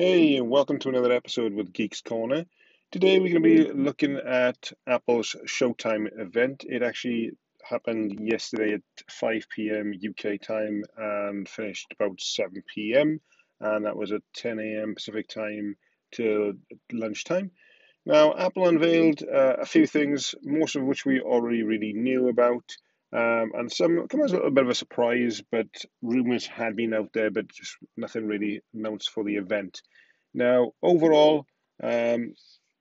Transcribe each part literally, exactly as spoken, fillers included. Hey, and welcome to another episode with Geeks Corner. Today we're going to be looking at Apple's Showtime event. It actually happened yesterday at five p m U K time and finished about seven p m and that was at ten a m Pacific time till lunchtime. Now, Apple unveiled uh, a few things, most of which we already really knew about, um, and some come as a little bit of a surprise, but rumours had been out there, but just nothing really announced for the event. Now, overall, um,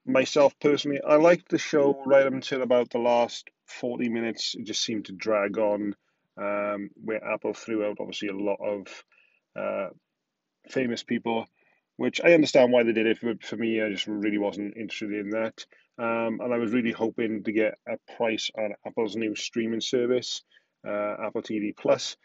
myself personally, I liked the show right up until about the last forty minutes. It just seemed to drag on, um, where Apple threw out obviously a lot of uh, famous people, which I understand why they did it, but for me, I just really wasn't interested in that. Um, and I was really hoping to get a price on Apple's new streaming service, uh, Apple T V plus.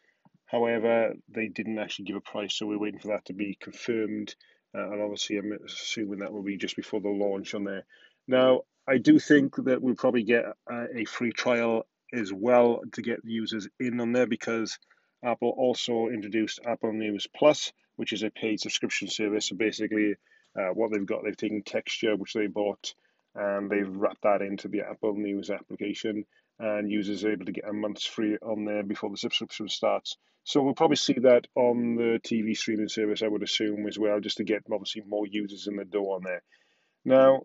However, they didn't actually give a price, so we're waiting for that to be confirmed. Uh, and obviously, I'm assuming that will be just before the launch on there. Now, I do think that we'll probably get a, a free trial as well to get users in on there, because Apple also introduced Apple News plus, which is a paid subscription service. So basically, uh, what they've got, they've taken Texture, which they bought, and they've wrapped that into the Apple News application, and users are able to get a month's free on there before the subscription starts. So we'll probably see that on the T V streaming service, I would assume, as well, just to get, obviously, more users in the door on there. Now,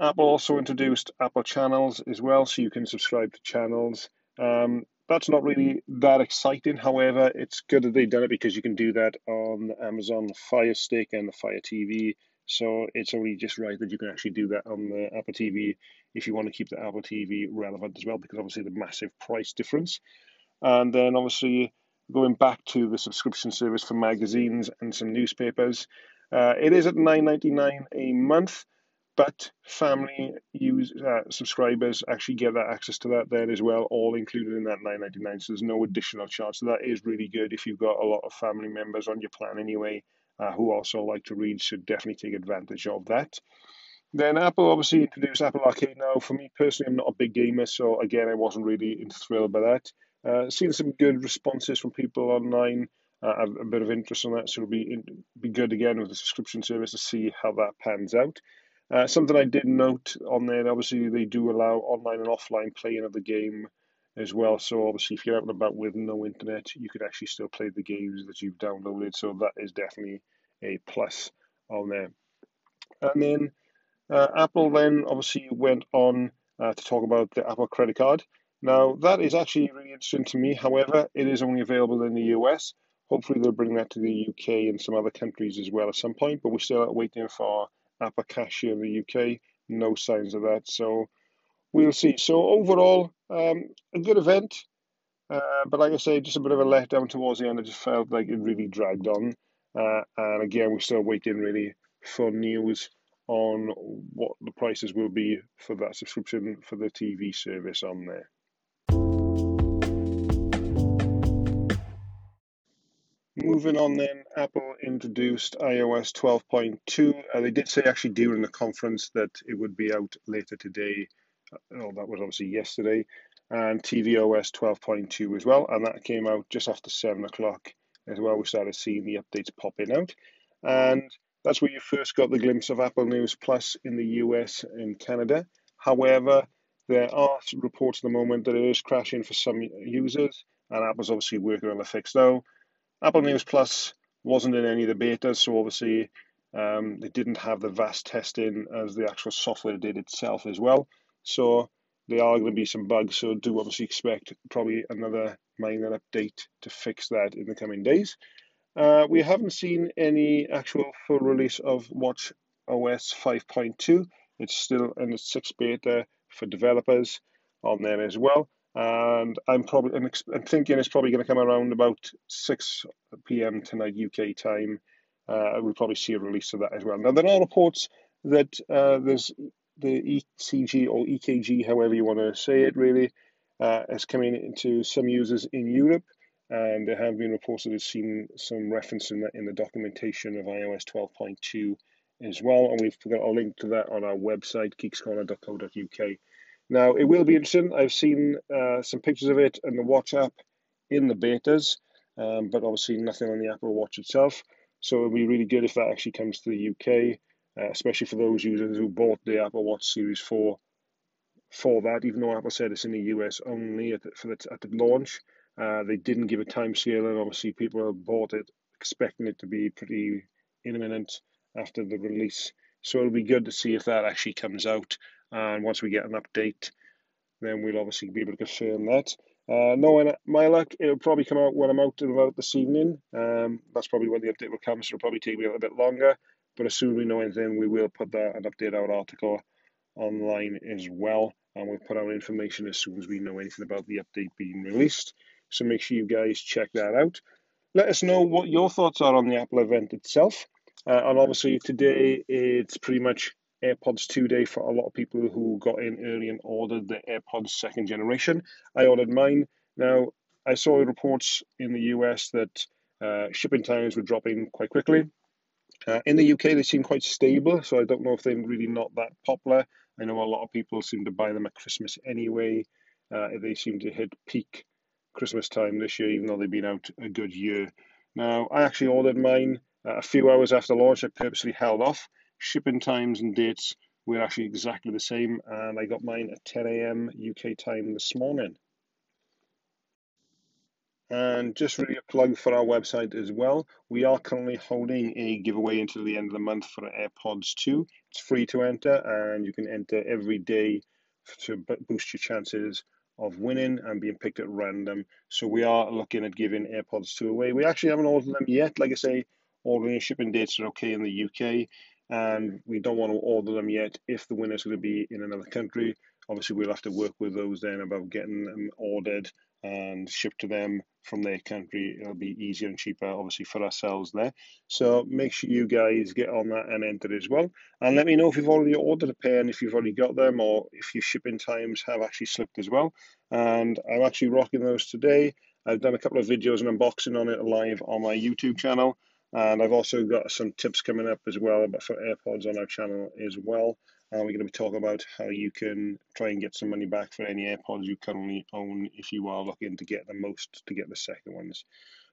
Apple also introduced Apple Channels as well, so you can subscribe to channels. Um, That's not really that exciting. However, it's good that they've done it because you can do that on the Amazon Fire Stick and the Fire T V. So it's only just right that you can actually do that on the Apple T V if you want to keep the Apple T V relevant as well, because obviously the massive price difference. And then obviously going back to the subscription service for magazines and some newspapers, uh, it is at nine ninety-nine a month, but family use, uh, subscribers actually get that access to that then as well, all included in that nine ninety-nine. So there's no additional charge. So that is really good if you've got a lot of family members on your plan anyway, uh, who also like to read, should definitely take advantage of that. Then Apple obviously introduced Apple Arcade now. For me personally, I'm not a big gamer, so again, I wasn't really thrilled by that. Uh, seen some good responses from people online. Uh, I have a bit of interest on that, so it'll be, in, be good again with the subscription service to see how that pans out. Uh, something I did note on there, obviously they do allow online and offline playing of the game as well. So obviously if you're out and about with no internet, you can actually still play the games that you've downloaded. So that is definitely a plus on there. And then uh, Apple then obviously went on uh, to talk about the Apple credit card. Now that is actually really interesting to me. However, it is only available in the U S. Hopefully they'll bring that to the U K and some other countries as well at some point, but we're still waiting for Apple Cash here in the U K, no signs of that, so we'll see. So overall, um, a good event, uh, but like I say, just a bit of a letdown towards the end. I just felt like it really dragged on, uh, and again, we're still waiting really for news on what the prices will be for that subscription for the T V service on there. Moving on then, Apple introduced iOS twelve point two. Uh, they did say actually during the conference that it would be out later today. Oh, that was obviously yesterday. And tvOS twelve point two as well. And that came out just after seven o'clock as well. We started seeing the updates popping out. And that's where you first got the glimpse of Apple News Plus in the U S and Canada. However, there are reports at the moment that it is crashing for some users. And Apple's obviously working on the fix now. Apple News Plus wasn't in any of the betas, so obviously um, they didn't have the vast testing as the actual software did itself as well. So there are going to be some bugs, so do obviously expect probably another minor update to fix that in the coming days. Uh, we haven't seen any actual full release of watchOS five point two. It's still in its sixth beta for developers on there as well. And I'm probably I'm, I'm thinking it's probably going to come around about six p m tonight U K time. Uh, we'll probably see a release of that as well. Now there are reports that uh, there's the E C G or E K G, however you want to say it, really, uh, is coming into some users in Europe, and there have been reports that have seen some reference in that in the documentation of iOS twelve point two as well, and we've got a link to that on our website geeks corner dot co dot U K. Now, it will be interesting. I've seen uh, some pictures of it in the Watch app in the betas, um, but obviously nothing on the Apple Watch itself. So it'll be really good if that actually comes to the U K, uh, especially for those users who bought the Apple Watch Series four for that, even though Apple said it's in the U S only at the, for the, at the launch. Uh, they didn't give a timescale, and obviously people bought it expecting it to be pretty imminent after the release. So it'll be good to see if that actually comes out. And once we get an update, then we'll obviously be able to confirm that. Uh, knowing my luck, it'll probably come out when I'm out and about this evening. Um, that's probably when the update will come, so it'll probably take me a little bit longer. But as soon as we know anything, we will put that and update our article online as well. And we'll put out information as soon as we know anything about the update being released. So make sure you guys check that out. Let us know what your thoughts are on the Apple event itself. Uh, and obviously today it's pretty much AirPods two day for a lot of people who got in early and ordered the AirPods second generation. I ordered mine. Now, I saw reports in the U S that uh, shipping times were dropping quite quickly. Uh, in the U K, they seem quite stable, so I don't know if they're really not that popular. I know a lot of people seem to buy them at Christmas anyway. Uh, they seem to hit peak Christmas time this year, even though they've been out a good year. Now, I actually ordered mine uh, a few hours after launch. I purposely held off. Shipping times and dates were actually exactly the same, and I got mine at ten a m U K time this morning. And just really a plug for our website as well. We are currently holding a giveaway until the end of the month for AirPods two. It's free to enter, and you can enter every day to boost your chances of winning and being picked at random. So we are looking at giving AirPods two away. We actually haven't ordered them yet. Like I say, ordering and shipping dates are okay in the U K. And we don't want to order them yet if the winner's going to be in another country. Obviously, we'll have to work with those then about getting them ordered and shipped to them from their country. It'll be easier and cheaper, obviously, for ourselves there. So make sure you guys get on that and enter as well. And let me know if you've already ordered a pair and if you've already got them, or if your shipping times have actually slipped as well. And I'm actually rocking those today. I've done a couple of videos and unboxing on it live on my YouTube channel. And I've also got some tips coming up as well for AirPods on our channel as well. And we're going to be talking about how you can try and get some money back for any AirPods you currently own if you are looking to get the most, to get the second ones.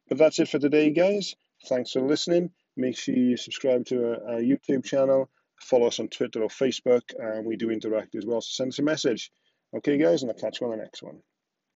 But that's it for today, guys. Thanks for listening. Make sure you subscribe to our, our YouTube channel. Follow us on Twitter or Facebook. And we do interact as well, so send us a message. Okay, guys, and I'll catch you on the next one.